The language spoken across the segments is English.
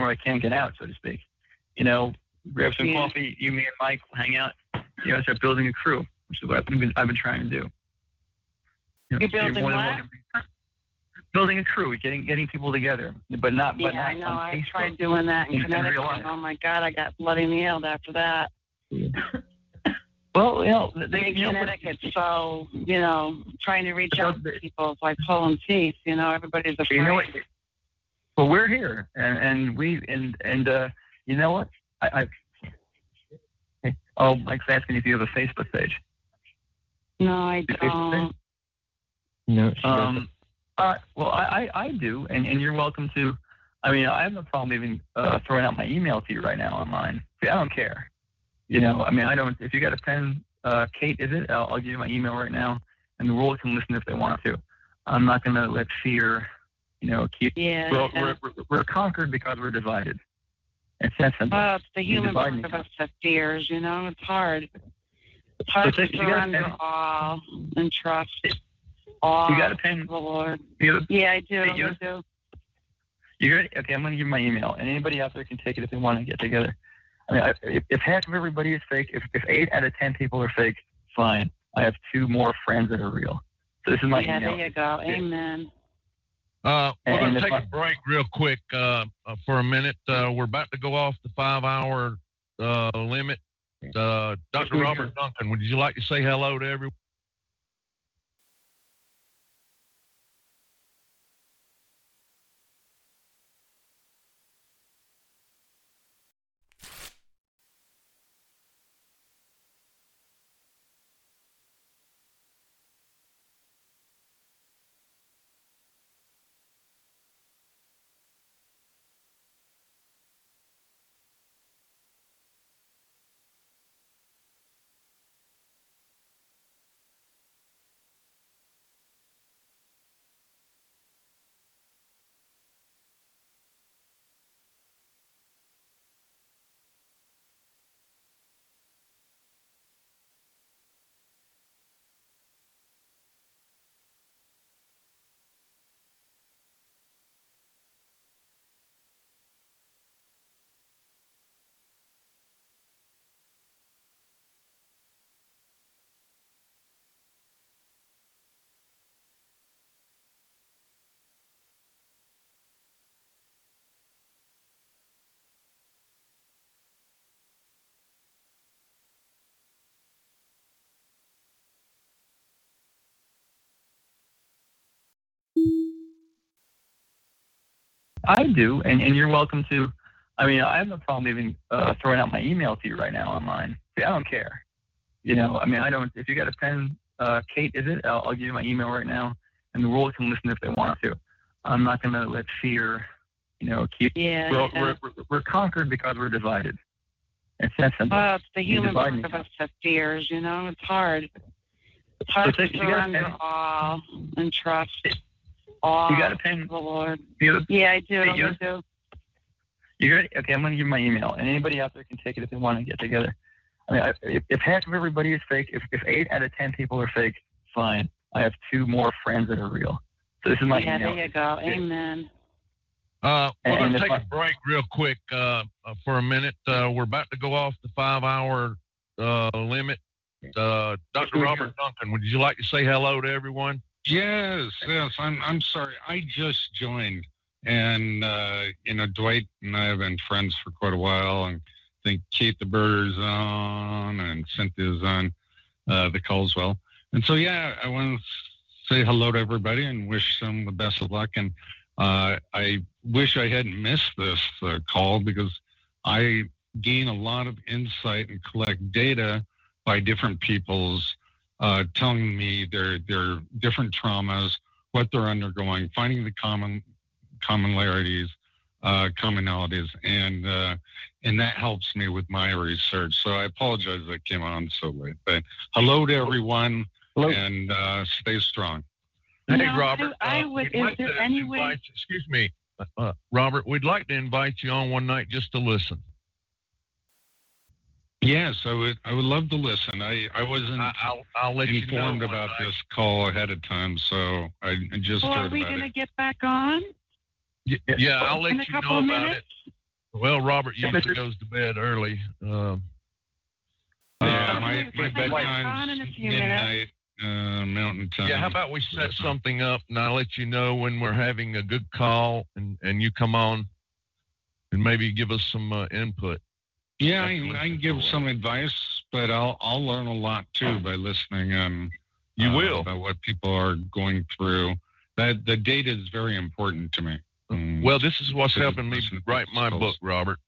from where I can get out, so to speak. You know, grab some coffee, you, me, and Mike hang out. You know, start building a crew, which is what I've been trying to do. You know, building a crew, getting people together, but not. Yeah, but not I know. I tried doing that in Connecticut. Oh my God, I got bloody nailed after that. Yeah. Well, you know, Connecticut. So, you know, trying to reach out to people is like pulling teeth. You know, everybody's afraid. You know what? Well, we're here, and you know what? Mike's asking if you have a Facebook page. No, I don't. No, she doesn't. Well, I do, and you're welcome to. I mean, I have no problem even throwing out my email to you right now online. See, I don't care. You know, I mean, I don't. If you got a pen, Kate, is it? I'll give you my email right now, and the world can listen if they want to. I'm not going to let fear, you know, keep. Yeah. Well, we're conquered because we're divided. It's that simple. Well, it's the human part of us that fears. You know, it's hard. It's hard to surrender awe and trust. You got a pen? Lord. Yeah, I do. I do. You ready? Okay, I'm going to give you my email, and anybody out there can take it if they want to get together. I mean, if half of everybody is fake, if 8 out of 10 people are fake, fine. I have 2 more friends that are real. So this is my email. Yeah, there you go. Amen. We're going to take a break real quick for a minute. We're about to go off the 5-hour limit. Dr. Robert Duncan, would you like to say hello to everyone? I do, and you're welcome to. I mean, I have no problem even throwing out my email to you right now online. See, I don't care. You know, I mean, I don't. If you got a pen, Kate, is it? I'll give you my email right now, and the world can listen if they want to. I'm not going to let fear, you know, keep. Yeah. We're conquered because we're divided. It's that simple. Well, it's the human part of us that fears. You know, it's hard. It's hard to surrender awe and trust. You got a pen? Lord. Yeah, I do. I do. You ready? Okay, I'm going to give you my email, and anybody out there can take it if they want to get together. I mean, if half of everybody is fake, if 8 out of 10 people are fake, fine. I have 2 more friends that are real. So this is my email. There you go. Amen. We're going to take a break real quick for a minute. We're about to go off the 5-hour limit. Dr. Robert Duncan, would you like to say hello to everyone? Yes. I'm sorry. I just joined, and you know, Dwight and I have been friends for quite a while, and I think Kate the Bird's on, and Cynthia's on the Caldwell, and so yeah, I want to say hello to everybody and wish them the best of luck. And I wish I hadn't missed this call because I gain a lot of insight and collect data by different people's. Telling me their different traumas, what they're undergoing, finding the commonalities, commonalities, and that helps me with my research. So I apologize that I came on so late, but hello to everyone, and stay strong. Hey, no, Robert, Robert, we'd like to invite you on one night just to listen. Yes, I would love to listen. I wasn't informed about this call ahead of time, so I just heard about it. Are we going to get back on? Yeah, I'll let you know about it. Well, Robert usually goes to bed early. My bedtime's midnight Mountain Time. Yeah, how about we set something up and I'll let you know when we're having a good call, and you come on and maybe give us some input. Yeah, I can give some advice, but I'll learn a lot too by listening. You will about what people are going through. That the data is very important to me. Well, this is what's helping me write my book, Robert.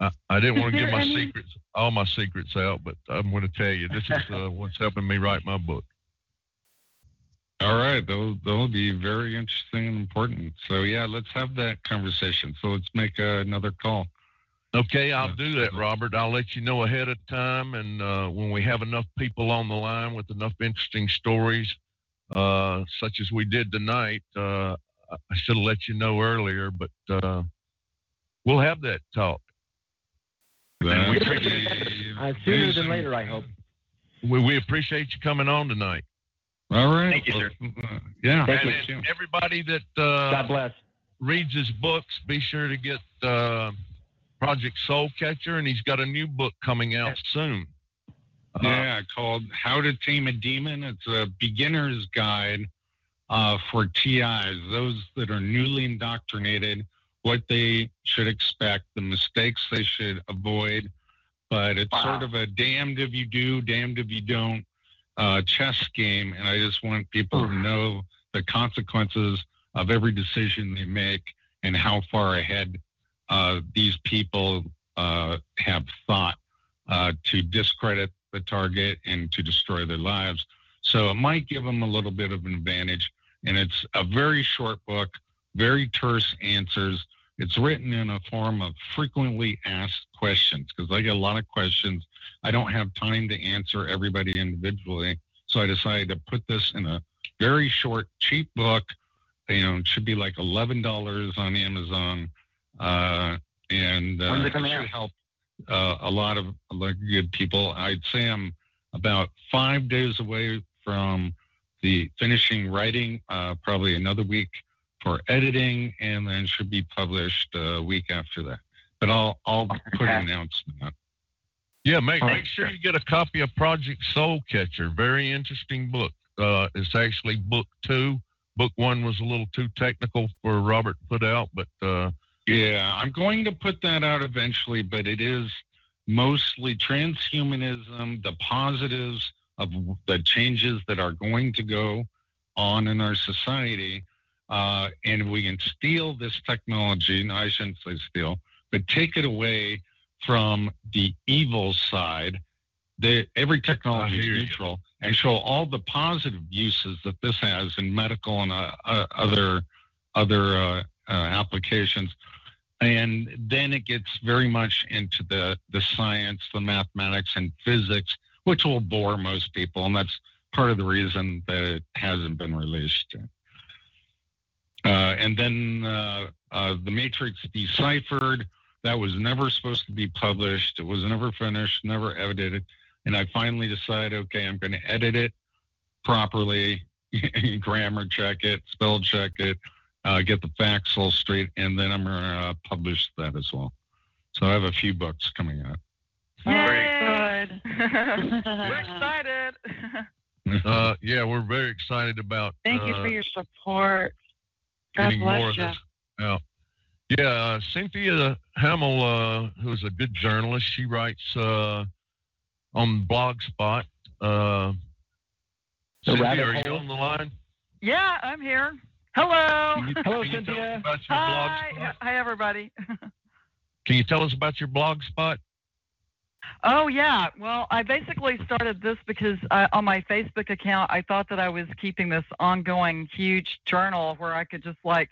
I didn't want to give all my secrets out, but I'm going to tell you this is what's helping me write my book. All right, that'll be very interesting and important. So yeah, let's have that conversation. So let's make another call. Okay, I'll do that, Robert. I'll let you know ahead of time, and when we have enough people on the line with enough interesting stories, such as we did tonight, I should have let you know earlier, but we'll have that talk. And we appreciate sooner than later, I hope. We appreciate you coming on tonight. All right. Thank you, sir. Yeah. Thank you. Everybody that God bless. Reads his books, be sure to get Project Soul Catcher, and he's got a new book coming out soon. Called How to Tame a Demon. It's a beginner's guide for TIs, those that are newly indoctrinated, what they should expect, the mistakes they should avoid. But it's sort of a damned if you do, damned if you don't chess game, and I just want people to know the consequences of every decision they make and how far ahead these people have thought to discredit the target and to destroy their lives. So it might give them a little bit of an advantage. And it's a very short book, very terse answers. It's written in a form of frequently asked questions because I get a lot of questions. I don't have time to answer everybody individually. So I decided to put this in a very short, cheap book. You know, it should be like $11 on Amazon. And it should help a lot of good people. I'd say I'm about 5 days away from the finishing writing, probably another week for editing, and then should be published a week after that. But I'll put an announcement up. Yeah, make sure you get a copy of Project Soul Catcher. Very interesting book. It's actually book 2. Book 1 was a little too technical for Robert to put out, but yeah, I'm going to put that out eventually, but it is mostly transhumanism, the positives of the changes that are going to go on in our society. And we can steal this technology, and I shouldn't say steal, but take it away from the evil side. Every technology is neutral, and show all the positive uses that this has in medical and other applications. And then it gets very much into the science, the mathematics, and physics, which will bore most people, and that's part of the reason that it hasn't been released. And then The Matrix Deciphered, that was never supposed to be published. It was never finished, never edited, and I finally decided, okay, I'm going to edit it properly, grammar check it, spell check it, get the facts all straight, and then I'm going to publish that as well. So I have a few books coming out. Very good. We're excited. Yeah, we're very excited about. Thank you for your support. God bless you. Cynthia Hamill, who's a good journalist, she writes on Blogspot. Cynthia, are you on the line? Yeah, I'm here. Hello. Hello, Cynthia. Hi. Hi, everybody. Can you tell us about your Blogspot? Oh, yeah. Well, I basically started this because on my Facebook account, I thought that I was keeping this ongoing huge journal where I could just like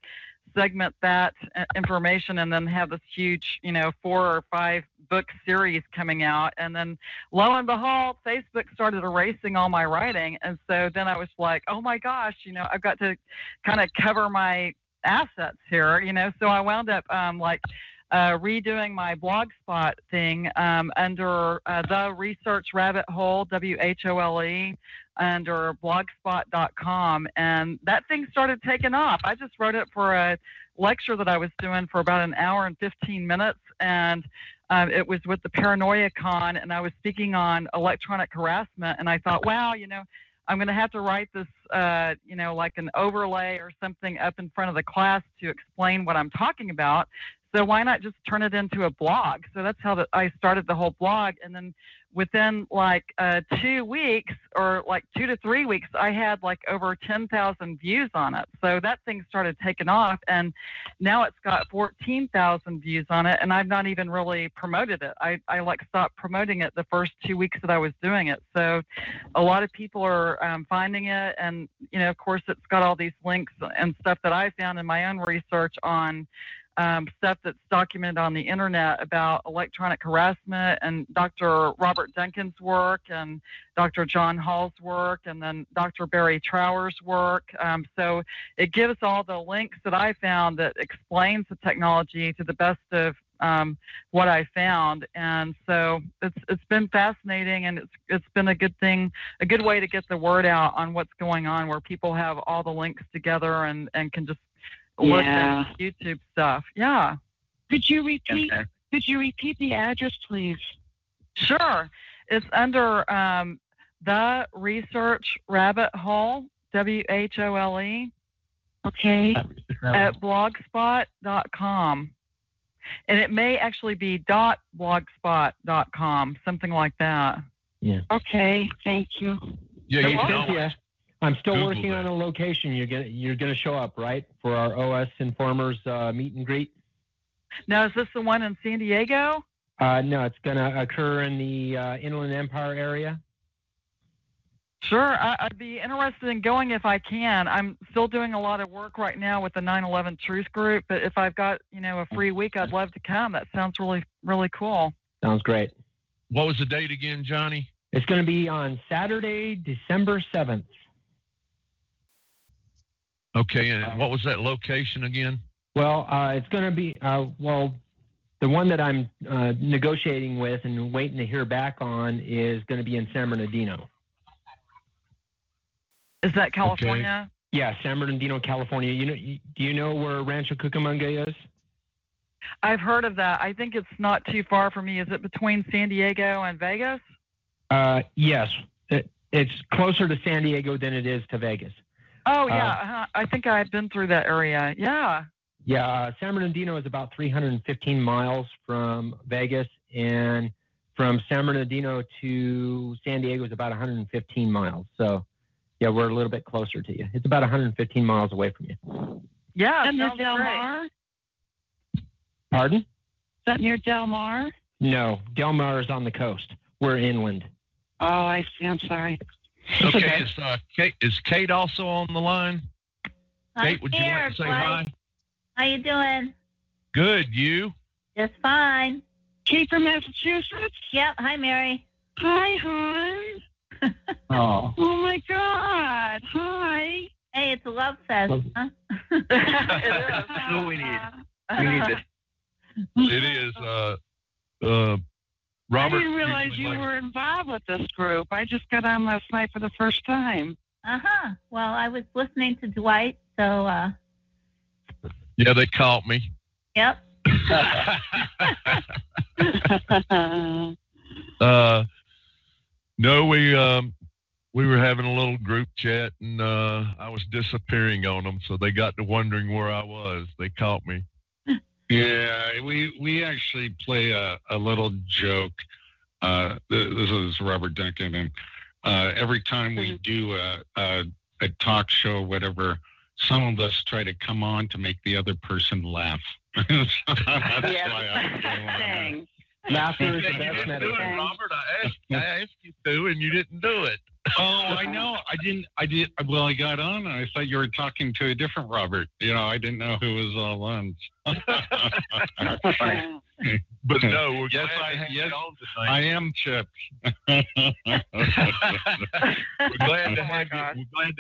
segment that information and then have this huge, 4 or 5 book series coming out. And then lo and behold, Facebook started erasing all my writing. And so then I was like, oh my gosh, I've got to kind of cover my assets here, So I wound up redoing my Blogspot thing under the Research Rabbit Hole, WHOLE, under blogspot.com, and that thing started taking off. I just wrote it for a lecture that I was doing for about an hour and 15 minutes, and it was with the Paranoia Con, and I was speaking on electronic harassment, and I thought, wow, you know, I'm going to have to write this, you know, like an overlay or something up in front of the class to explain what I'm talking about. So why not just turn it into a blog? So that's how I started the whole blog. And then within like 2 weeks or like 2 to 3 weeks, I had like over 10,000 views on it. So that thing started taking off, and now it's got 14,000 views on it, and I've not even really promoted it. I like stopped promoting it the first 2 weeks that I was doing it. So a lot of people are finding it. And, you know, of course, it's got all these links and stuff that I found in my own research on stuff that's documented on the internet about electronic harassment, and Dr. Robert Duncan's work, and Dr. John Hall's work, and then Dr. Barry Trower's work. So it gives all the links that I found that explains the technology to the best of what I found. And so it's been fascinating, and it's been a good thing, a good way to get the word out on what's going on, where people have all the links together and can just look at YouTube stuff. Yeah. Could you repeat the address, please? Sure. It's under the Research Rabbit Hole, WHOLE. Okay. At blogspot.com. And it may actually be .blogspot.com, something like that. Yeah. Okay. Thank you. Yeah, you can. I'm still Google working that on a location. You're gonna show up, right, for our OS Informers meet and greet? Now, is this the one in San Diego? No, it's gonna occur in the Inland Empire area. Sure, I'd be interested in going if I can. I'm still doing a lot of work right now with the 9/11 Truth Group, but if I've got, you know, a free week, I'd love to come. That sounds really, really cool. Sounds great. What was the date again, Johnny? It's gonna be on Saturday, December 7th. Okay, and what was that location again? Well, it's going to be, the one that I'm negotiating with and waiting to hear back on is going to be in San Bernardino. Is that California? Okay. Yeah, San Bernardino, California. You know, do you know where Rancho Cucamonga is? I've heard of that. I think it's not too far from me. Is it between San Diego and Vegas? Yes. It's closer to San Diego than it is to Vegas. Oh, yeah. I think I've been through that area. Yeah. Yeah. San Bernardino is about 315 miles from Vegas, and from San Bernardino to San Diego is about 115 miles. So, yeah, we're a little bit closer to you. It's about 115 miles away from you. Yeah. Is that near Del Mar? Pardon? Is that near Del Mar? No. Del Mar is on the coast. We're inland. Oh, I see. I'm sorry. Okay, is Kate also on the line? Kate, would you like to say hi? How you doing? Good, you? Just fine. Kate from Massachusetts? Yep, hi, Mary. Hi, hon. Oh my God, hi. Hey, it's a love fest, huh? It is. That's what we need. We need this. It is, Robert, I didn't realize you were involved with this group. I just got on last night for the first time. Uh-huh. Well, I was listening to Dwight, so... Yeah, they caught me. Yep. No, we were having a little group chat, and I was disappearing on them, so they got to wondering where I was. They caught me. Yeah, we actually play a little joke. This is Robert Duncan, and every time we do a talk show, whatever, some of us try to come on to make the other person laugh. That's why laughter is the best medicine. Robert, I asked you to, and you didn't do it. Oh, I know. I did. Well, I got on, and I thought you were talking to a different Robert. You know, I didn't know who was all on. But no, we're I am Chip. We're glad to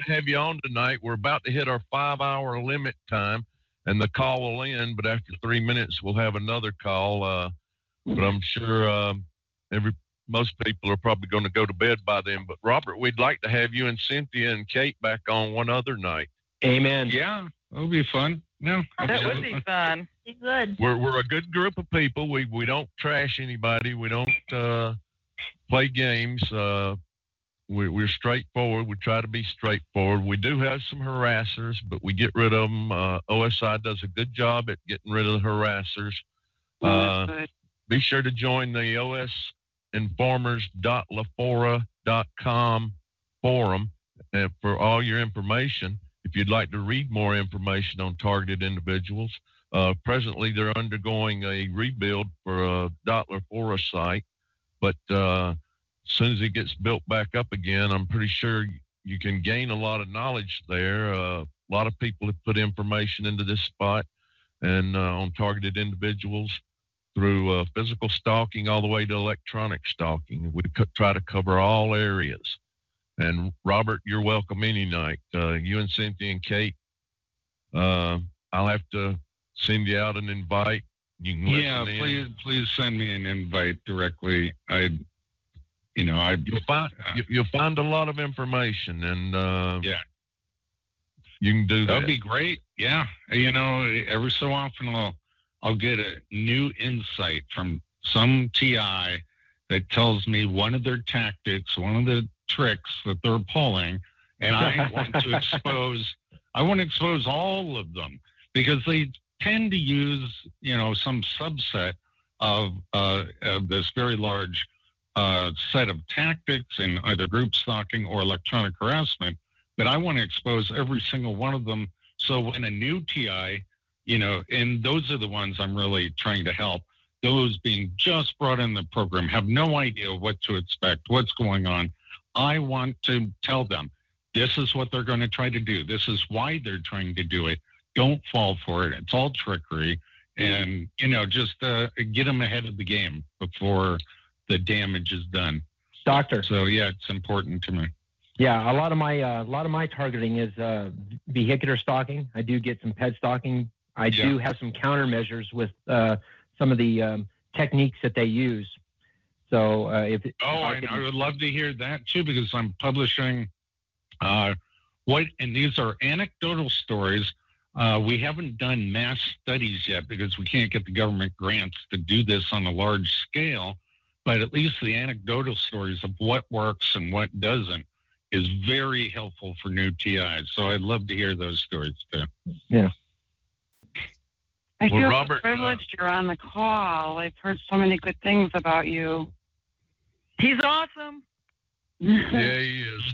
have you on tonight. We're about to hit our 5-hour limit time, and the call will end. But after 3 minutes, we'll have another call. But I'm sure most people are probably going to go to bed by then. But, Robert, we'd like to have you and Cynthia and Kate back on one other night. Amen. Yeah, it'll be fun. No, that would be fun. It'd be good. We're a good group of people. We don't trash anybody. We don't play games. We're straightforward. We try to be straightforward. We do have some harassers, but we get rid of them. OSI does a good job at getting rid of the harassers. Be sure to join the osinformers.lafora.com forum for all your information. If you'd like to read more information on targeted individuals, presently they're undergoing a rebuild for a .lafora site, but as soon as it gets built back up again, I'm pretty sure you can gain a lot of knowledge there. A lot of people have put information into this spot and on targeted individuals through physical stalking all the way to electronic stalking. We try to cover all areas. And Robert, you're welcome any night. You and Cynthia and Kate, I'll have to send you out an invite. You can listen in. Please send me an invite directly. You'll find a lot of information, and you can do that. That'd be great. Yeah, every so often I'll get a new insight from some TI that tells me one of their tactics, one of the tricks that they're pulling, and I want to expose. I want to expose all of them because they tend to use, some subset of this very large set of tactics in either group stalking or electronic harassment. But I want to expose every single one of them. So when a new TI, and those are the ones I'm really trying to help. Those being just brought in the program have no idea what to expect, what's going on. I want to tell them this is what they're going to try to do. This is why they're trying to do it. Don't fall for it. It's all trickery. And, just get them ahead of the game before the damage is done. Doctor. So, it's important to me. Yeah, a lot of my targeting is vehicular stalking. I do get some pet stalking. I do have some countermeasures with some of the techniques that they use. So I would love to hear that too, because I'm publishing and these are anecdotal stories. We haven't done mass studies yet because we can't get the government grants to do this on a large scale, but at least the anecdotal stories of what works and what doesn't is very helpful for new TIs. So I'd love to hear those stories too. Yeah. I feel Robert, privileged you're on the call. I've heard so many good things about you. He's awesome. Yeah, he is.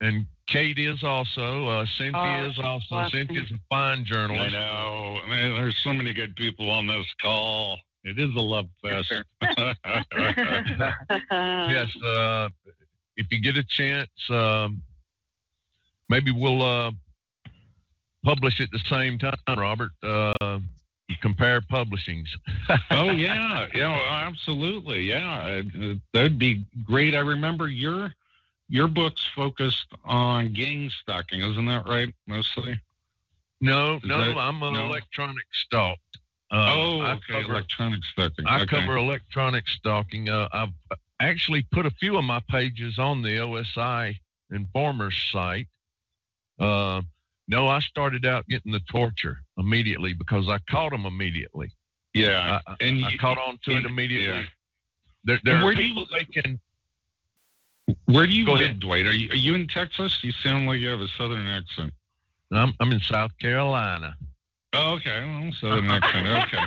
And Kate is also. Cynthia is also. Awesome. Cynthia's a fine journalist. I know. Man, there's so many good people on this call. It is a love fest. Yes. If you get a chance, maybe we'll publish at the same time, Robert. Compare publishings. Oh yeah, absolutely, yeah. That'd be great. I remember your books focused on gang stalking, isn't that right? Mostly. No, I'm electronic stalked. Electronic stalking. I cover electronic stalking. I've actually put a few of my pages on the OSI Informer site. No, I started out getting the torture immediately because I caught them immediately. Yeah. I caught on to it immediately. Yeah. Where do you live, ahead, Dwight? Are you in Texas? You sound like you have a southern accent. I'm in South Carolina. Oh, okay. Well, southern accent. Okay.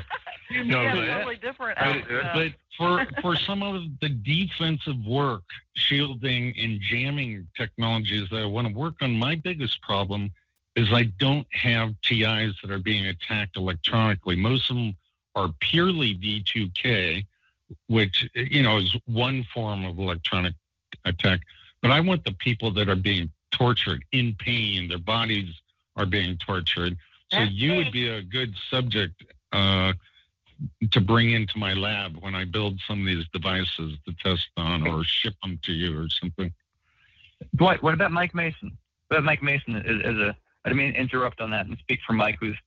You know that. Totally different accent. But for some of the defensive work, shielding and jamming technologies that I want to work on, my biggest problem is I don't have TIs that are being attacked electronically. Most of them are purely V2K, which, is one form of electronic attack. But I want the people that are being tortured in pain, their bodies are being tortured. So you would be a good subject to bring into my lab when I build some of these devices to test on or ship them to you or something. Dwight, what about Mike Mason? But Mike Mason I didn't mean to interrupt on that and speak for Mike, who's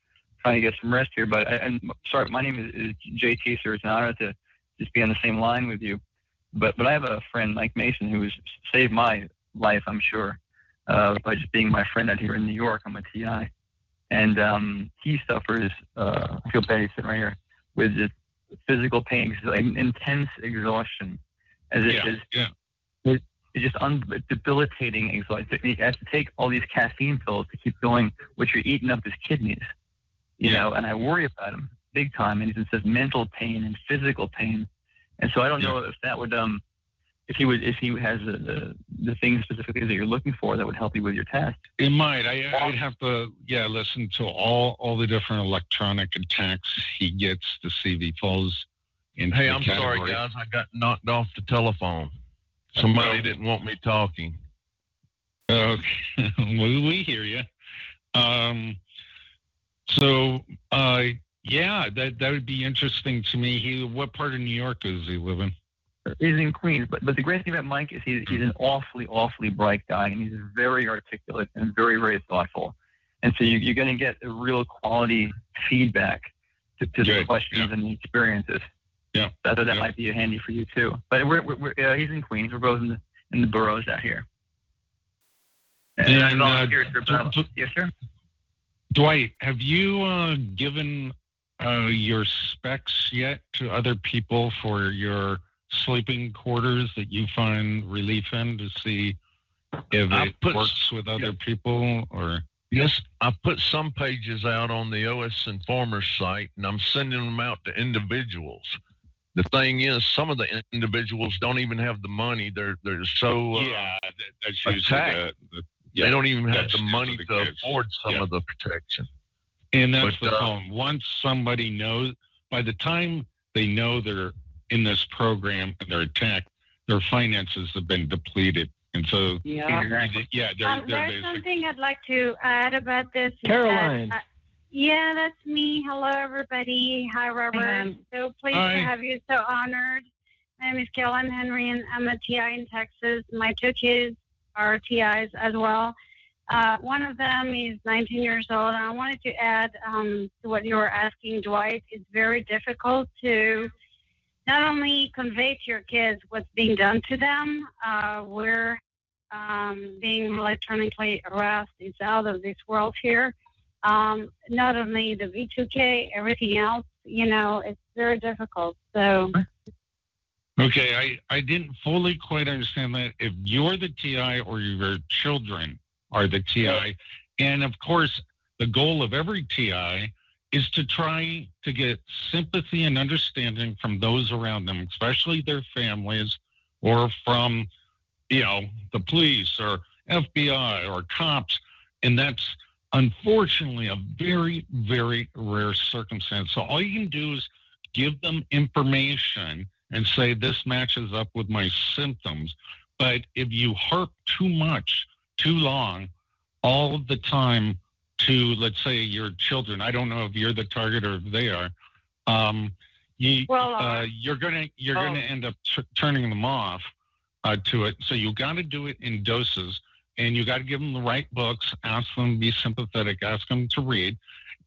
trying to get some rest here. But I'm sorry, my name is JT, sir. It's an honor to just be on the same line with you. But I have a friend, Mike Mason, who has saved my life, I'm sure, by just being my friend out here in New York. I'm a TI. And he suffers, I feel bad he's sitting right here, with this physical pain, like intense exhaustion, as if it's just debilitating exhaustion. You have to take all these caffeine pills to keep going, which are eating up his kidneys, you know, and I worry about him big time. And he says mental pain and physical pain. And so I don't know if that would, if he has the things specifically that you're looking for that would help you with your test. It might. I'd have to, listen to all the different electronic attacks he gets to see if he falls into the category. Hey, I'm sorry, guys. I got knocked off the telephone. Somebody didn't want me talking. Okay. We hear you. That would be interesting to me. What part of New York does he live in? He's in Queens, but the great thing about Mike is he's an awfully, awfully bright guy, and he's very articulate and very, very thoughtful. And so you're going to get a real quality feedback to the questions and the experiences. Yeah, so that might be handy for you too. But we're he's in Queens. We're both in the boroughs out here. And I'm curious about. Yes, sir. Dwight, have you given your specs yet to other people for your sleeping quarters that you find relief in to see if it works with other people? Or yes, I put some pages out on the OS Informer site, and I'm sending them out to individuals. The thing is, some of the individuals don't even have the money. They're so that's attacked. They don't even have the money to afford some of the protection. And that's the problem. Once somebody knows, by the time they know they're in this program and they're attacked, their finances have been depleted. And so, there's something I'd like to add about this. Caroline. That's me. Hello, everybody. Hi, Robert. So pleased to have you. So honored. My name is Kaylin Henry, and I'm a TI in Texas. My two kids are TIs as well. One of them is 19 years old. And I wanted to add to what you were asking, Dwight. It's very difficult to not only convey to your kids what's being done to them, we're being electronically harassed. It's out of this world here. Not only the V2K, everything else, it's very difficult. So. Okay, I didn't fully quite understand that. If you're the TI or your children are the TI, and of course the goal of every TI is to try to get sympathy and understanding from those around them, especially their families, or from, the police or FBI or cops. And that's unfortunately a very, very rare circumstance. So all you can do is give them information and say, this matches up with my symptoms. But if you harp too much, too long, all the time, to, let's say, your children. I don't know if you're the target or if they are. You're going to end up turning them off to it. So you got to do it in doses, and you got to give them the right books. Ask them to be sympathetic. Ask them to read.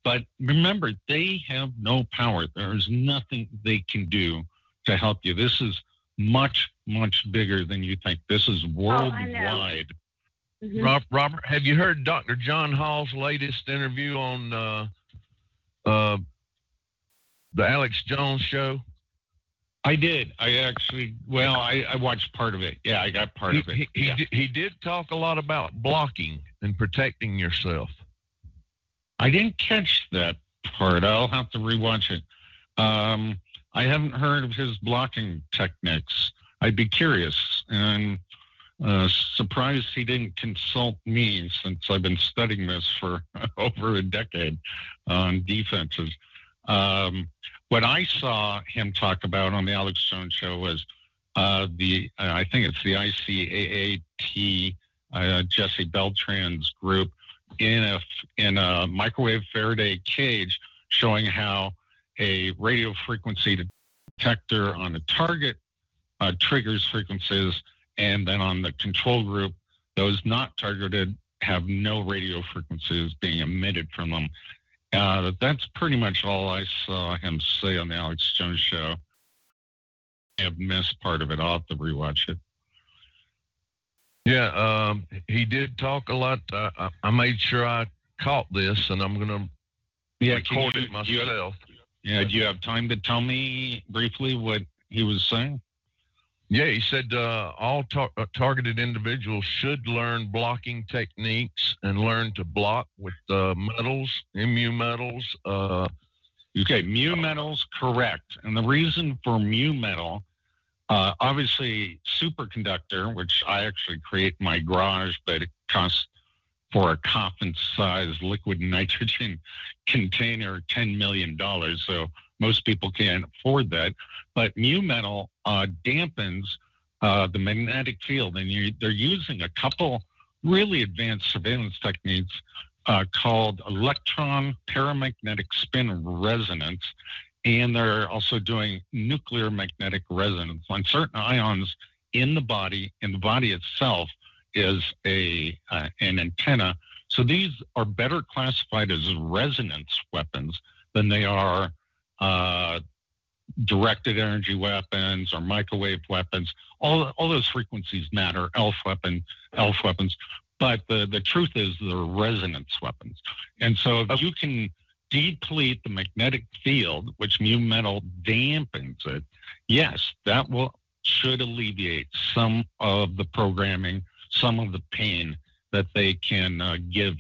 But remember, they have no power. There is nothing they can do to help you. This is much, much bigger than you think. This is worldwide. Oh, mm-hmm. Robert, have you heard Dr. John Hall's latest interview on the Alex Jones show? I did. I watched part of it. Yeah, I got part of it. He did talk a lot about blocking and protecting yourself. I didn't catch that part. I'll have to rewatch it. I haven't heard of his blocking techniques. I'd be curious, and surprised he didn't consult me, since I've been studying this for over a decade on defenses. What I saw him talk about on the Alex Jones show was I think it's the ICAAT, Jesse Beltran's group, in a microwave Faraday cage, showing how a radio frequency detector on a target triggers frequencies. And then on the control group, those not targeted have no radio frequencies being emitted from them. That's pretty much all I saw him say on the Alex Jones show. I have missed part of it. I'll have to rewatch it. Yeah, he did talk a lot. I made sure I caught this, and I'm going to record it myself. Do you have time to tell me briefly what he was saying? Yeah, he said all targeted individuals should learn blocking techniques and learn to block with metals, mu metals. Okay, mu metal's correct. And the reason for mu metal, obviously superconductor, which I actually create in my garage, but it costs for a coffin-sized liquid nitrogen container $10 million. So most people can't afford that. But mu metal dampens the magnetic field. And they're using a couple really advanced surveillance techniques called electron paramagnetic spin resonance. And they're also doing nuclear magnetic resonance on certain ions in the body, and the body itself is an antenna. So these are better classified as resonance weapons than they are directed energy weapons or microwave weapons. All those frequencies matter, ELF weapons. But the truth is they're resonance weapons. And so if you can deplete the magnetic field, which mu metal dampens it, yes, that should alleviate some of the programming, some of the pain that they can give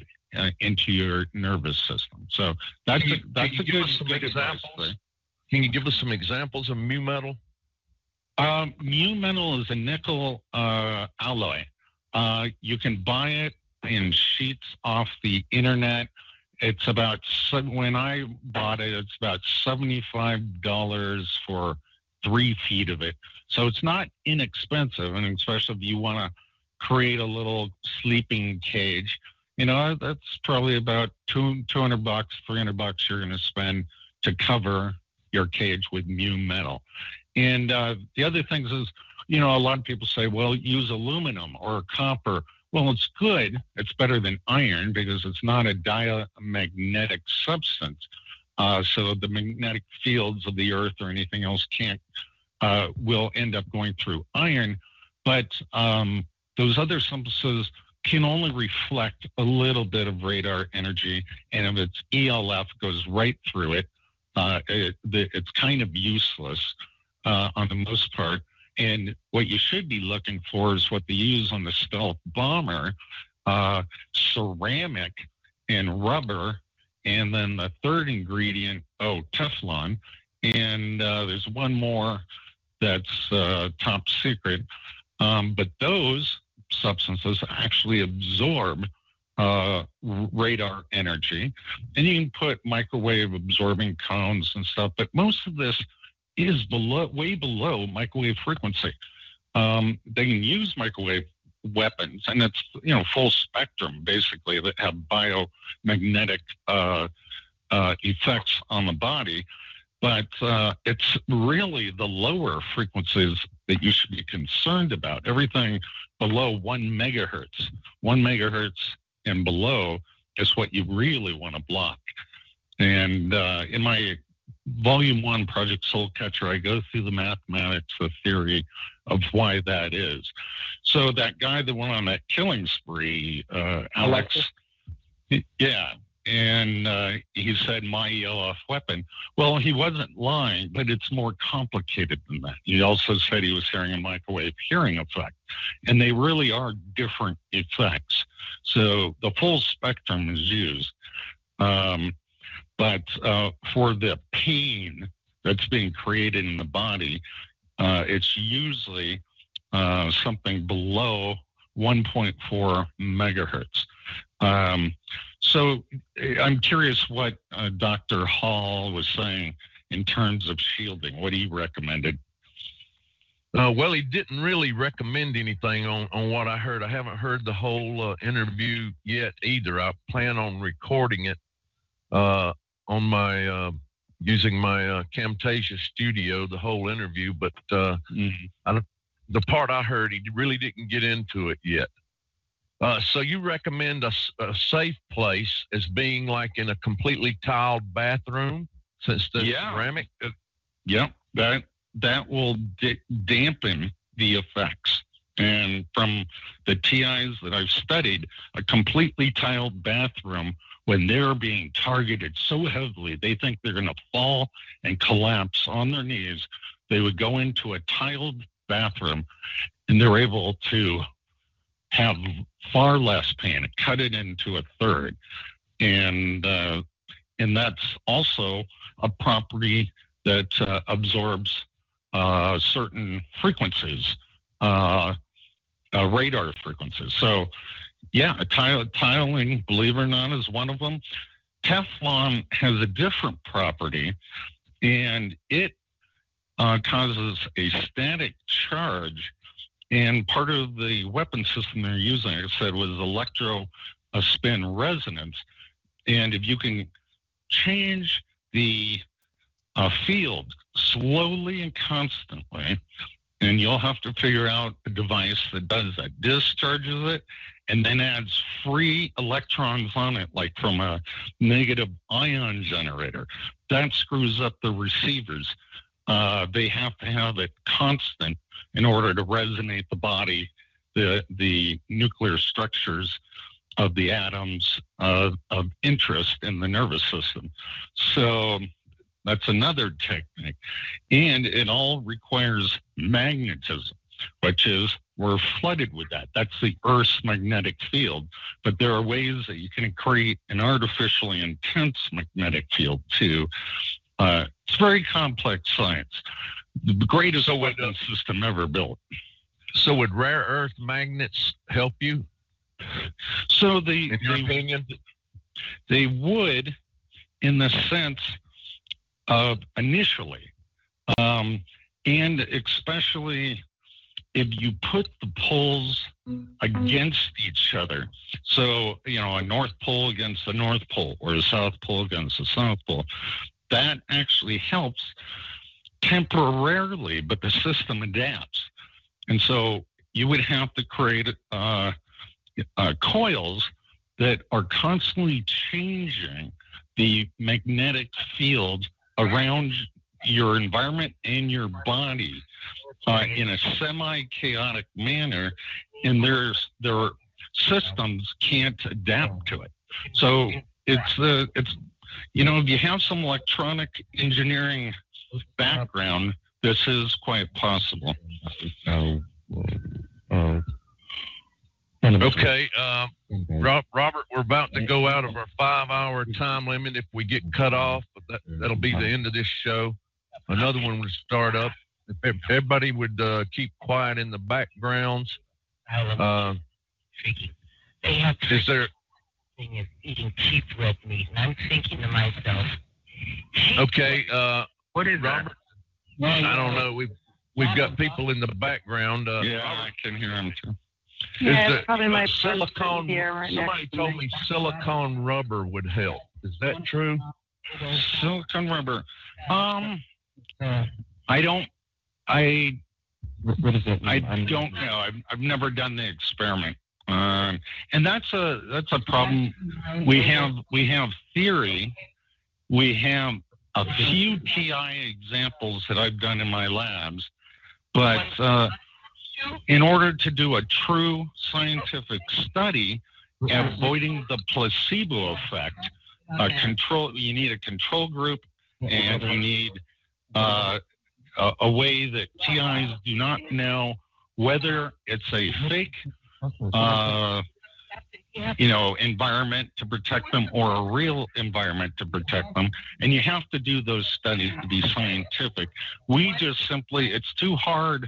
into your nervous system. So that's a good example. Can you give us some examples of mu metal? Mu metal is a nickel alloy. You can buy it in sheets off the internet. It's about, when I bought it, it's about $75 for 3 feet of it. So it's not inexpensive, and especially if you want to create a little sleeping cage, that's probably about $200, $300 you're going to spend to cover your cage with mu metal. And the other things is, a lot of people say, well, use aluminum or copper. Well, it's good. It's better than iron because it's not a diamagnetic substance. So the magnetic fields of the earth or anything else will end up going through iron. But those other substances can only reflect a little bit of radar energy, and if it's ELF, goes right through it. It's kind of useless on the most part. And what you should be looking for is what they use on the stealth bomber, ceramic and rubber, and then the third ingredient, Teflon. And there's one more that's top secret. But those substances actually absorb radar energy. And you can put microwave absorbing cones and stuff, but most of this is way below microwave frequency. They can use microwave weapons, and it's full spectrum basically that have biomagnetic effects on the body. But it's really the lower frequencies that you should be concerned about. Everything below 1 megahertz. 1 megahertz and below is what you really want to block. And in my Volume 1, Project Soul Catcher, I go through the mathematics, the theory of why that is. So that guy that went on that killing spree, Alex, yeah, and he said, my ELF weapon. Well, he wasn't lying, but it's more complicated than that. He also said he was hearing a microwave hearing effect, and they really are different effects. So the full spectrum is used. But for the pain that's being created in the body, it's usually something below 1.4 megahertz. So I'm curious what Dr. Hall was saying in terms of shielding, what he recommended. Well, he didn't really recommend anything on what I heard. I haven't heard the whole interview yet either. I plan on recording it on my using my Camtasia studio, the whole interview, but the part I heard, he really didn't get into it yet. So you recommend a safe place as being like in a completely tiled bathroom, since the ceramic? Yeah, that will dampen the effects. And from the TIs that I've studied, a completely tiled bathroom when they're being targeted so heavily, they think they're going to fall and collapse on their knees. They would go into a tiled bathroom, and they're able to have far less pain, cut it into a third. And that's also a property that absorbs certain frequencies, radar frequencies. So yeah, tiling, believe it or not, is one of them. Teflon has a different property, and it causes a static charge. And part of the weapon system they're using, like I said, was electrospin resonance. And if you can change the field slowly and constantly, and you'll have to figure out a device that does that, discharges it, and then adds free electrons on it, like from a negative ion generator. That screws up the receivers. They have to have it constant in order to resonate the body, the nuclear structures of the atoms of interest in the nervous system. So that's another technique. And it all requires magnetism, which is we're flooded with that. That's the Earth's magnetic field. But there are ways that you can create an artificially intense magnetic field too. It's very complex science. The greatest weapon system ever built. So would rare earth magnets help you? So they would, in the sense of initially, and especially if you put the poles against each other. So, you know, a North Pole against the North Pole or a South Pole against the South Pole, that actually helps temporarily, but the system adapts. And so you would have to create coils that are constantly changing the magnetic field around your environment and your body in a semi-chaotic manner, and their systems can't adapt to it. So it's you know, if you have some electronic engineering background, this is quite possible. Okay, Robert, we're about to go out of our 5-hour time limit if we get cut off, but that'll be the end of this show. Another one would start up. If everybody would keep quiet in the backgrounds. Is there thing is eating cheap red meat, and I'm thinking to myself, okay, what is Robert? That? I don't know. We've got people in the background. Yeah, I can hear them too. Yeah, it's probably my silicone. Right, somebody told me silicone rubber would help. Is that true? Silicone rubber. I don't know. I've never done the experiment. And that's a problem. We have theory. We have a few TI examples that I've done in my labs, but in order to do a true scientific study, avoiding the placebo effect, you need a control group, and you need a way that TIs do not know whether it's a fake environment to protect them or a real environment to protect them. And you have to do those studies to be scientific. We just simply, it's too hard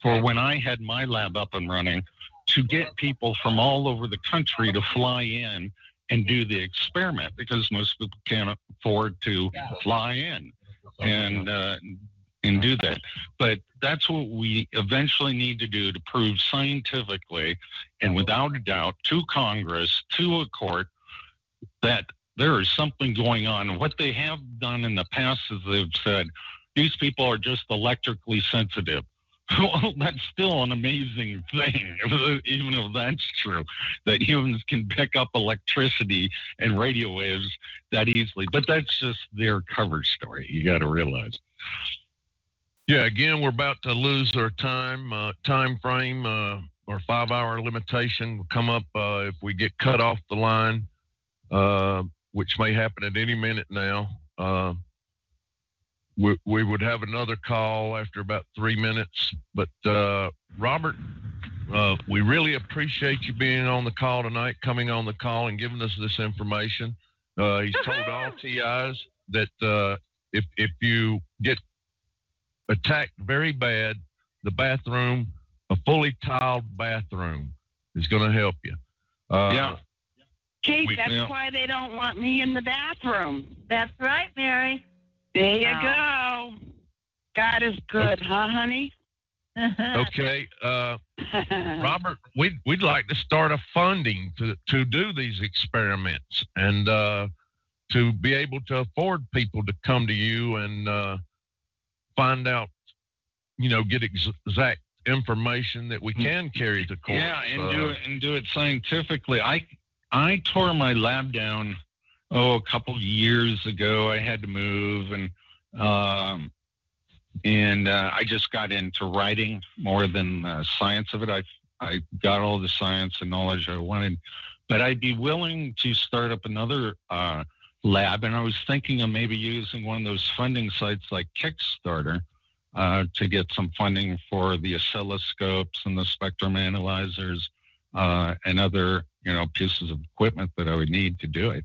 for when I had my lab up and running to get people from all over the country to fly in and do the experiment because most people can't afford to fly in and do that. But that's what we eventually need to do to prove scientifically and without a doubt to Congress, to a court, that there is something going on. What they have done in the past is they've said, these people are just electrically sensitive. Well, that's still an amazing thing, even if that's true, that humans can pick up electricity and radio waves that easily. But that's just their cover story, you got to realize. Yeah, again, we're about to lose our time frame, our 5-hour limitation will come up if we get cut off the line. which may happen at any minute now. We would have another call after about 3 minutes, but Robert, we really appreciate you being on the call tonight, coming on the call and giving us this information. He's told all TIs that if you get attacked very bad, the bathroom, a fully tiled bathroom, is going to help you. Yeah. Kate, that's why they don't want me in the bathroom. That's right, Mary. There you go. God is good, huh, honey? Okay. Robert, we'd like to start a funding to do these experiments and to be able to afford people to come to you and find out, you know, get exact information that we can carry to court. Yeah, and do it scientifically. I tore my lab down a couple years ago. I had to move, and I just got into writing more than the science of it. I got all the science and knowledge I wanted, but I'd be willing to start up another lab, and I was thinking of maybe using one of those funding sites like Kickstarter to get some funding for the oscilloscopes and the spectrum analyzers and other, you know, pieces of equipment that I would need to do it.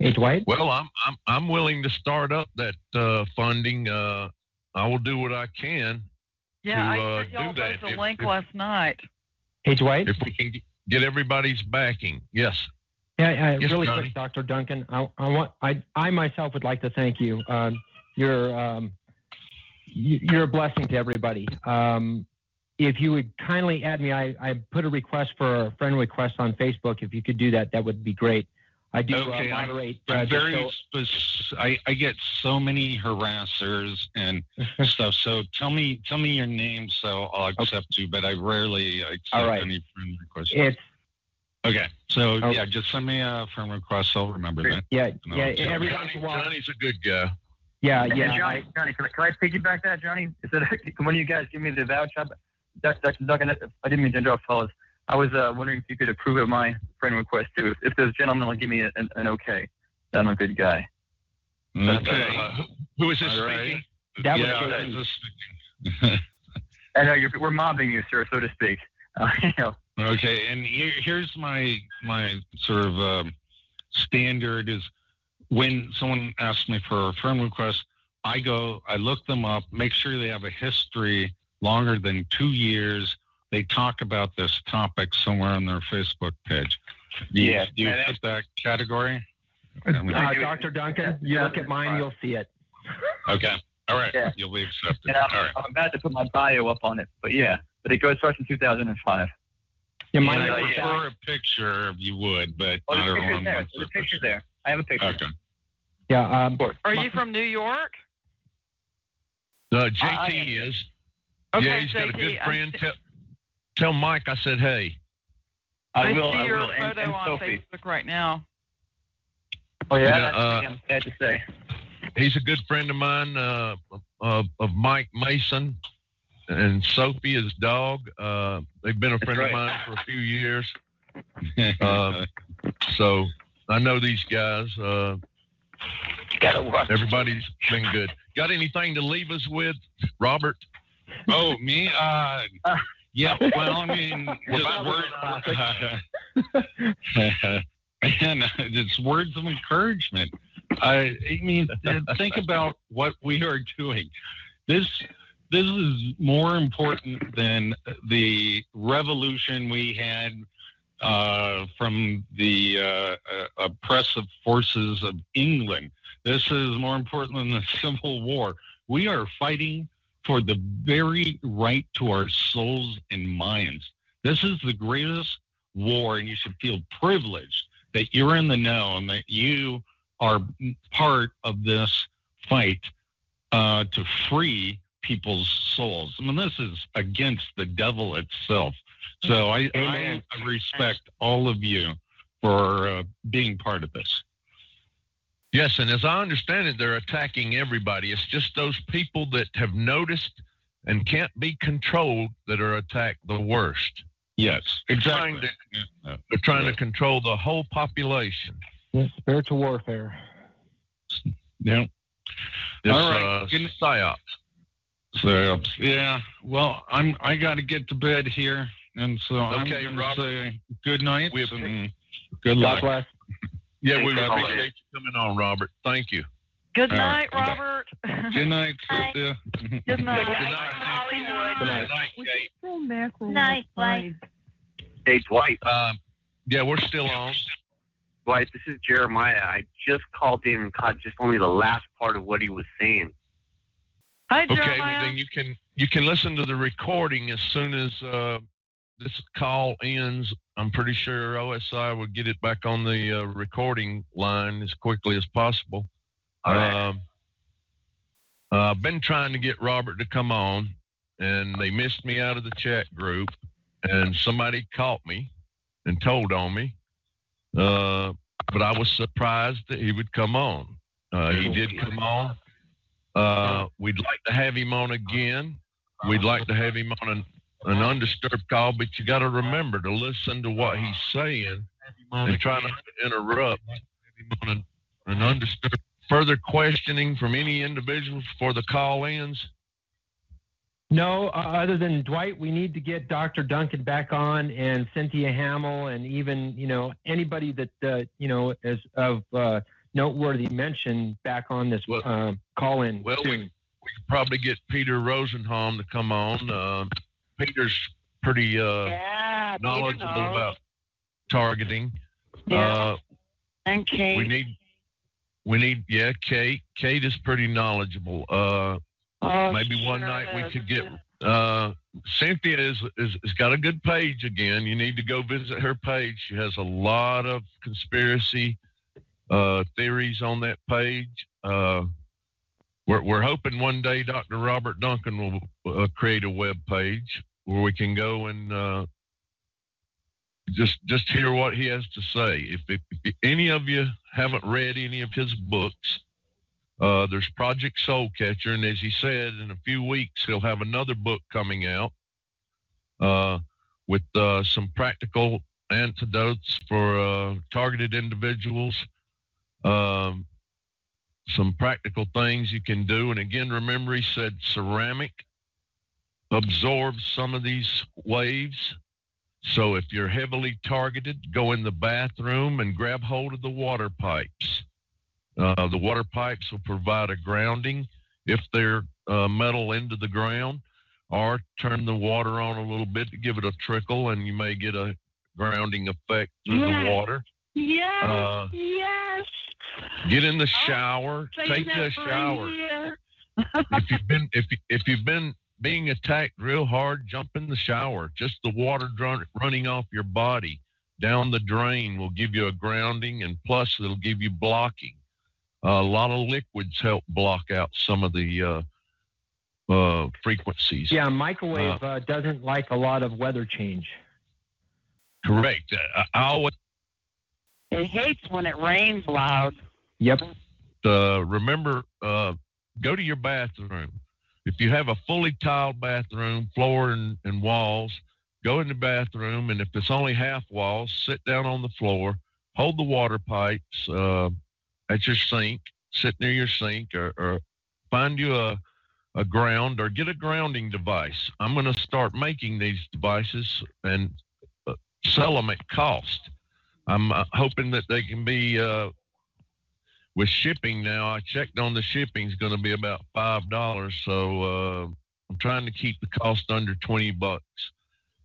Hey, Dwight? Well, I'm willing to start up that funding. I will do what I can. Yeah, I sent y'all the link last night. Hey, Dwight? If we can get everybody's backing, yes. Yeah, really quick, Dr. Duncan. I myself would like to thank you. You're a blessing to everybody. If you would kindly add me, I put a request for a friend request on Facebook. If you could do that, that would be great. I do moderate. I get so many harassers and stuff. So tell me your name, so I'll accept you. But I rarely accept any friend requests. Okay. So just send me a friend request. I'll remember that. Yeah. No, Johnny's a good guy. Yeah. Yeah. And Johnny, can I piggyback that, Johnny? Is that when you guys give me the voucher, Dr. Duncan? I didn't mean to interrupt, fellas. I was wondering if you could approve of my friend request too. If those gentlemen will give me an okay, then I'm a good guy. Okay. Who is this speaking? That was speaking. I know we're mobbing you, sir, so to speak. You know. Okay, and here's my sort of standard is when someone asks me for a friend request, I look them up, make sure they have a history longer than 2 years. They talk about this topic somewhere on their Facebook page. Yeah. Do you fit that category? Dr. Duncan, you look at mine, you'll see it. Okay. All right. Yeah. You'll be accepted. And I'm about to put my bio up on it, but it goes back to 2005. You might prefer a picture if you would, but I don't know. There's a picture there. I have a picture. Okay. Yeah. Are you from New York? JT is. Okay, yeah, he's JT, got a good friend. Tell Mike I said, hey. I will. And Sophie. Facebook right now. Oh, yeah? I'm sad to say. He's a good friend of mine, of Mike Mason, and Sophie, his dog. They've been a friend of mine for a few years. So I know these guys. Gotta watch. Everybody's been good. Got anything to leave us with, Robert? Oh, me? Yeah, well, I mean, it's words of encouragement. I mean, think about what we are doing. This is more important than the revolution we had from the oppressive forces of England. This is more important than the Civil War. We are fighting for the very right to our souls and minds. This is the greatest war, and you should feel privileged that you're in the know and that you are part of this fight to free people's souls. I mean, this is against the devil itself. So I respect all of you for being part of this. Yes, and as I understand it, they're attacking everybody. It's just those people that have noticed and can't be controlled that are attacked the worst. Yes, exactly. They're trying to control the whole population. Yeah, spiritual warfare. Yeah. It's, all right. PSYOPs. PSYOPs. Yeah. Well, I got to get to bed here. And so okay, I'm going to say good night. Good luck. God. Yeah, we appreciate you coming on, Robert. Thank you. Good night, Robert. Good night, Cynthia. Good night. Good night, Kate. Good night, Dwight. Hey, Dwight. Yeah, we're still on. Dwight, this is Jeremiah. I just called in and caught just only the last part of what he was saying. Hi, Jeremiah. Okay, well, then you can listen to the recording as soon as this call ends. I'm pretty sure OSI will get it back on the recording line as quickly as possible. All right. I've been trying to get Robert to come on, and they missed me out of the chat group, and somebody caught me and told on me. But I was surprised that he would come on. He did come on. We'd like to have him on again. We'd like to have him on an undisturbed call, but you got to remember to listen to what he's saying and try not to interrupt. An undisturbed further questioning from any individual before the call ends. No, other than Dwight, we need to get Dr. Duncan back on, and Cynthia Hamill, and even, anybody that, is of noteworthy mention back on this call-in. Well, we could probably get Peter Rosenholm to come on. Peter's pretty knowledgeable about targeting. Yeah. And Kate. We need Kate. Kate is pretty knowledgeable. Maybe one night we could get Cynthia has got a good page again. You need to go visit her page. She has a lot of conspiracy theories on that page. We're hoping one day Dr. Robert Duncan will create a web page where we can go and just hear what he has to say. If any of you haven't read any of his books, there's Project Soul Catcher, and as he said, in a few weeks he'll have another book coming out with some practical antidotes for targeted individuals, some practical things you can do. And again, remember, he said ceramic absorbs some of these waves. So if you're heavily targeted, go in the bathroom and grab hold of the water pipes. The water pipes will provide a grounding if they're metal into the ground, or turn the water on a little bit to give it a trickle, and you may get a grounding effect through the water. Yes, yes. Get in the shower. Take a shower. If you've been being attacked real hard, jump in the shower. Just the water running off your body down the drain will give you a grounding, and plus it'll give you blocking. A lot of liquids help block out some of the frequencies. Yeah, microwave doesn't like a lot of weather change. Correct. I always. It hates when it rains loud. Yep. Remember, go to your bathroom. If you have a fully tiled bathroom, floor and walls, go in the bathroom, and if it's only half walls, sit down on the floor, hold the water pipes, at your sink, sit near your sink, or find you a ground, or get a grounding device. I'm going to start making these devices and sell them at cost. I'm hoping that they can be with shipping now. I checked on the shipping is going to be about $5, so I'm trying to keep the cost under $20.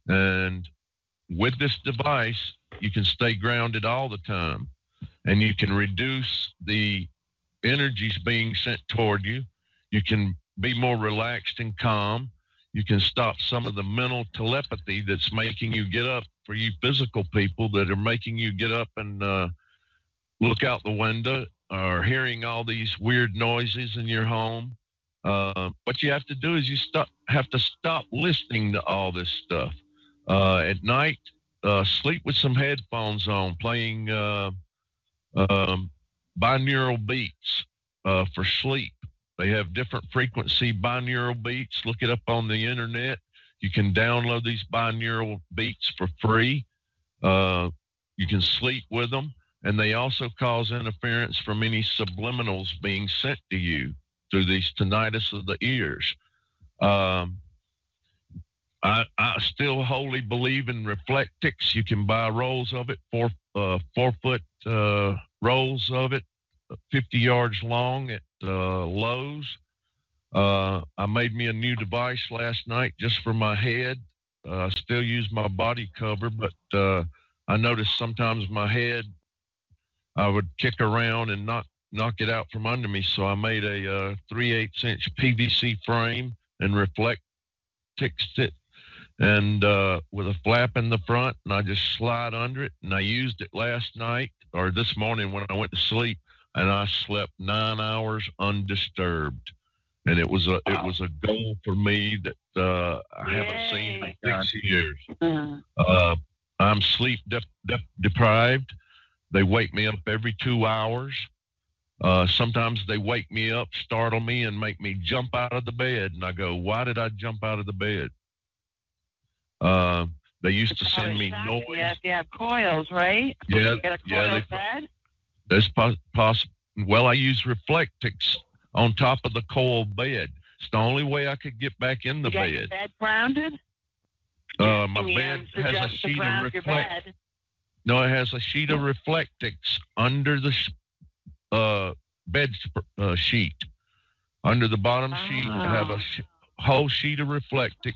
And with this device, you can stay grounded all the time. And you can reduce the energies being sent toward you. You can be more relaxed and calm. You can stop some of the mental telepathy that's making you get up, for you physical people that are making you get up and look out the window, or hearing all these weird noises in your home. What you have to do is you have to stop listening to all this stuff. At night, sleep with some headphones on, playing binaural beats for sleep. They have different frequency binaural beats. Look it up on the internet. You can download these binaural beats for free. You can sleep with them. and they also cause interference from any subliminals being sent to you through these tinnitus of the ears. I still wholly believe in Reflectix. You can buy rolls of it, 4 foot rolls of it, 50 yards long at Lowe's. I made me a new device last night just for my head. I still use my body cover, but I noticed sometimes my head, I would kick around and knock it out from under me. So I made a 3/8 inch PVC frame and Reflectixed it, and with a flap in the front, and I just slide under it, and I used it last night or this morning when I went to sleep, and I slept 9 hours undisturbed. And it was a goal for me that I haven't seen in 6 years. I'm sleep deprived. They wake me up every 2 hours. Sometimes they wake me up, startle me, and make me jump out of the bed. And I go, why did I jump out of the bed? They used to send me noise. You have coils, right? Yeah. You got a coil bed? That's possible. Well, I use Reflectix on top of the coil bed. It's the only way I could get back in the bed. Your bed grounded? My bed has a sheet of Reflectix. No, it has a sheet of Reflectix under the bed sheet. Under the bottom sheet, I have a whole sheet of Reflectix,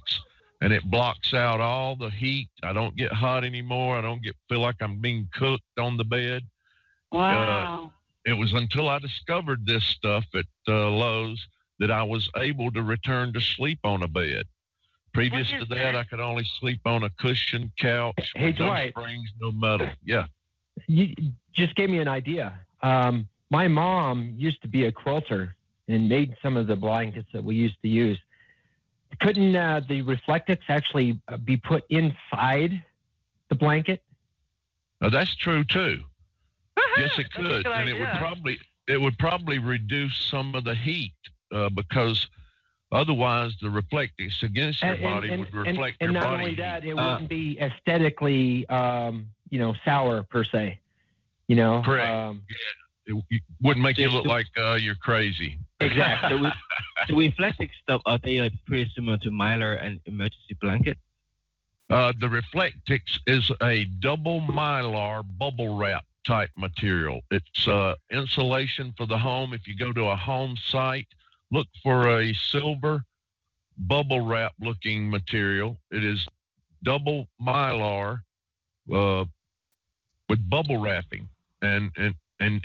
and it blocks out all the heat. I don't get hot anymore. I don't feel like I'm being cooked on the bed. Wow. It was until I discovered this stuff at Lowe's that I was able to return to sleep on a bed. Previous to that, I could only sleep on a cushion couch with no springs, no metal. Yeah. You just gave me an idea. My mom used to be a quilter and made some of the blankets that we used to use. Couldn't the Reflectix actually be put inside the blanket? Now, that's true, too. Yes, it could, and it would probably reduce some of the heat because otherwise the Reflectix against your body would reflect your body. And not only that, it wouldn't be aesthetically, sour per se. You know, correct. It wouldn't make you look like you're crazy. Exactly. The Reflectix stuff, are they pretty similar to Mylar and emergency blanket? The Reflectix is a double Mylar bubble wrap type material. It's insulation for the home. If you go to a home site, look for a silver bubble wrap looking material. It is double Mylar with bubble wrapping, and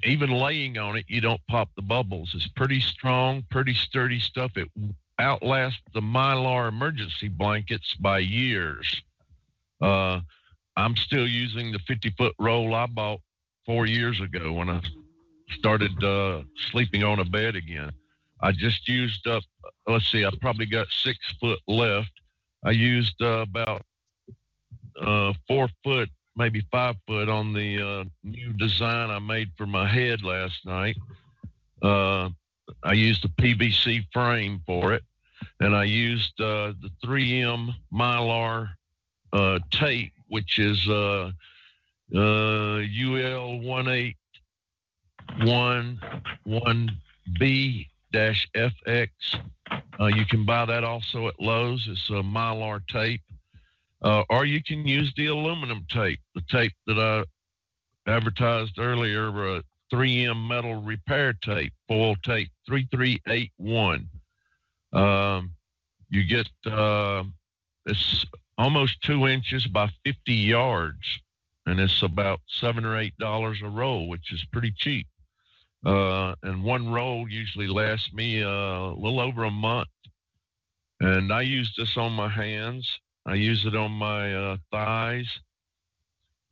even laying on it, you don't pop the bubbles. It's pretty strong, pretty sturdy stuff. It outlasts the Mylar emergency blankets by years. I'm still using the 50-foot roll I bought 4 years ago when I started sleeping on a bed again. I just used up, let's see, I probably got 6 foot left. I used about 4 foot, maybe 5 foot on the new design I made for my head last night. I used a PVC frame for it, and I used the 3M Mylar tape, which is UL1811B-FX. You can buy that also at Lowe's. It's a Mylar tape. Or you can use the aluminum tape, the tape that I advertised earlier, 3M metal repair tape, foil tape 3381. You get it's almost 2 inches by 50 yards. And it's about $7 or $8 a roll, which is pretty cheap. And one roll usually lasts me a little over a month. And I use this on my hands. I use it on my thighs,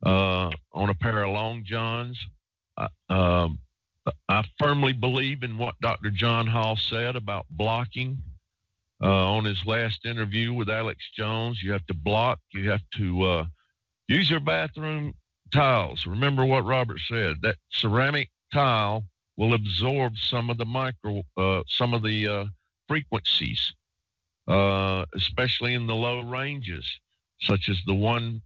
on a pair of long johns. I firmly believe in what Dr. John Hall said about blocking. On his last interview with Alex Jones, you have to block. You have to use your bathroom tiles. Remember what Robert said, that ceramic tile will absorb some of the frequencies, especially in the low ranges, such as the 1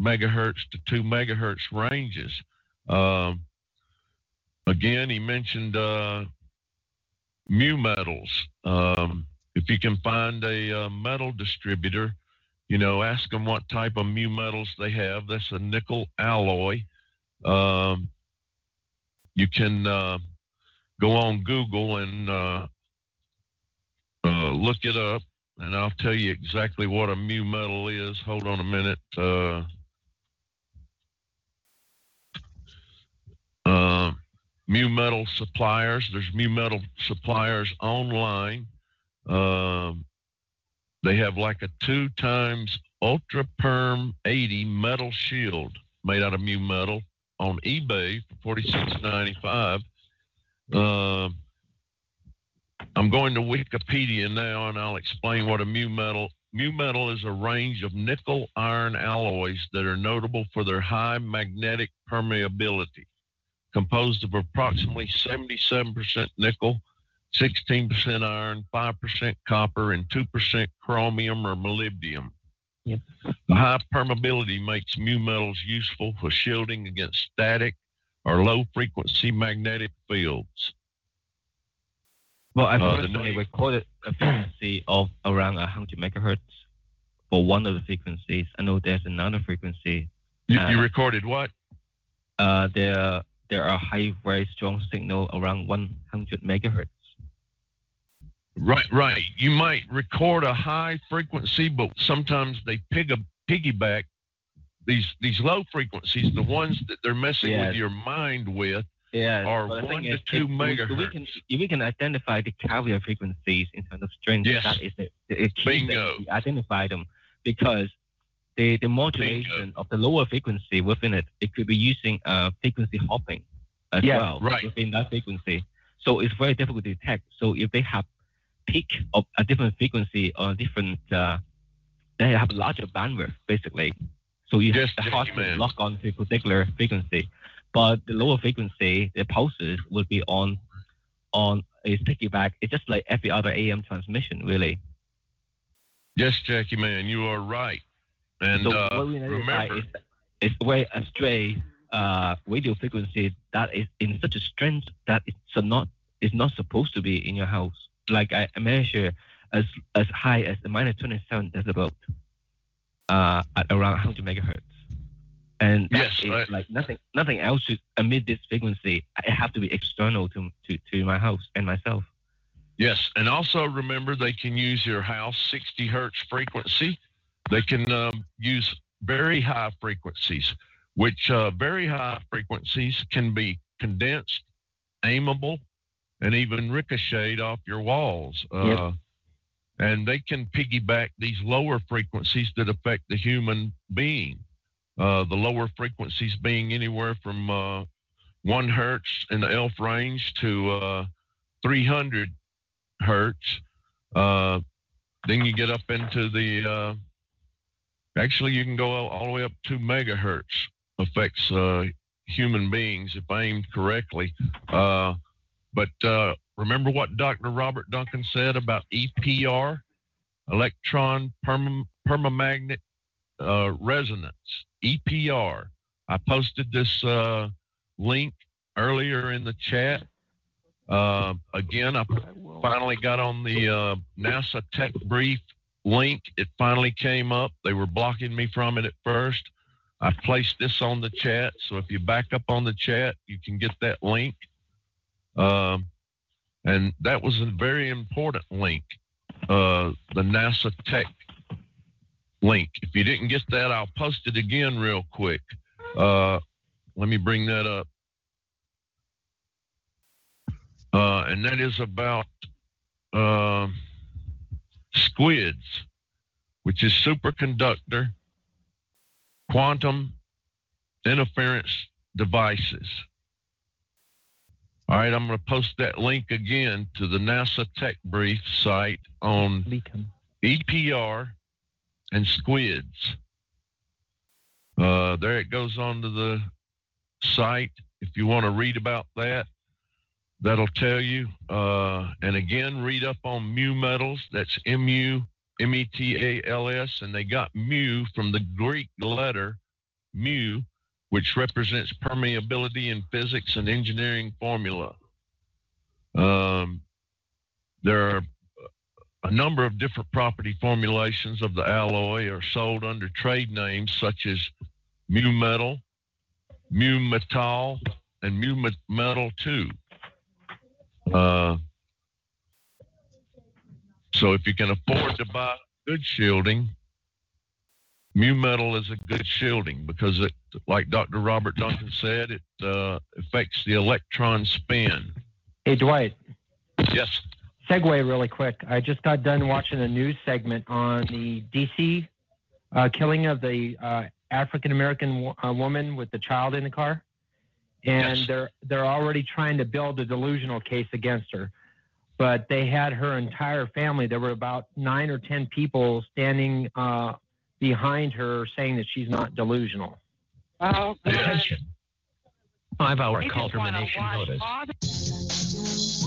megahertz to 2 megahertz ranges. Again, he mentioned mu metals. If you can find a metal distributor, you know, ask them what type of mu metals they have. That's a nickel alloy. You can go on Google and look it up, and I'll tell you exactly what a mu metal is. Hold on a minute. Mu metal suppliers. There's mu metal suppliers online. They have like a 2x ultra perm 80 metal shield made out of mu metal on eBay for $46.95. I'm going to Wikipedia now, and I'll explain what a mu metal. Mu metal is a range of nickel iron alloys that are notable for their high magnetic permeability, composed of approximately 77% nickel, 16% iron, 5% copper, and 2% chromium or molybdenum. Yep. The high permeability makes mu metals useful for shielding against static or low-frequency magnetic fields. Well, I personally recorded a frequency of around 100 megahertz for one of the frequencies. I know there's another frequency. You recorded what? There are high, very strong signal around 100 megahertz. Right. You might record a high frequency, but sometimes they piggyback these low frequencies, the ones that they're messing with your mind with, are 1 to 2 megahertz. If we can identify the carrier frequencies in terms of strength, that is the key. Bingo. That we identify them, because the modulation of the lower frequency within it, it could be using frequency hopping as well within that frequency. So it's very difficult to detect. So if they have peak of a different frequency or a different, they have larger bandwidth basically. So you have hard to lock on to a particular frequency, but the lower frequency, the pulses will be on is piggyback. It's just like every other AM transmission, really. Yes, Jackie, man, you are right. And so what we remember, it's way astray radio frequency that is in such a strength that it's not supposed to be in your house. Like I measure as high as the minus 27 decibel at around 100 megahertz, and like nothing else should emit this frequency. It have to be external to my house and myself. Yes, and also remember they can use your house 60 hertz frequency. They can use very high frequencies, which very high frequencies can be condensed, aimable, and even ricocheted off your walls. And they can piggyback these lower frequencies that affect the human being. The lower frequencies being anywhere from 1 hertz in the ELF range to 300 hertz. Then you get up into the... Actually, you can go all the way up to megahertz, affects human beings if aimed correctly. But remember what Dr. Robert Duncan said about EPR, electron permamagnet resonance, EPR. I posted this link earlier in the chat. Again, I finally got on the NASA Tech Brief link. It finally came up. They were blocking me from it at first. I placed this on the chat, so if you back up on the chat, you can get that link. And that was a very important link, the NASA Tech link. If you didn't get that, I'll post it again real quick. Let me bring that up. And that is about SQUIDS, which is superconductor quantum interference devices. All right, I'm going to post that link again to the NASA Tech Brief site on EPR and SQUIDS. There it goes onto the site. If you want to read about that, that'll tell you. And again, read up on mu metals. That's M-U, M-E-T-A-L-S. And they got mu from the Greek letter mu, which represents permeability in physics and engineering formula. There are a number of different property formulations of the alloy are sold under trade names such as mu metal, and mu metal 2. So if you can afford to buy good shielding, mu metal is a good shielding because it, like Dr. Robert Duncan said, it affects the electron spin. Hey, Dwight. Yes. Segue really quick. I just got done watching a news segment on the DC killing of the African-American woman with the child in the car. And yes, they're already trying to build a delusional case against her. But they had her entire family. There were about 9 or 10 people standing behind her saying that she's not delusional. Oh, 5-hour culmination notice.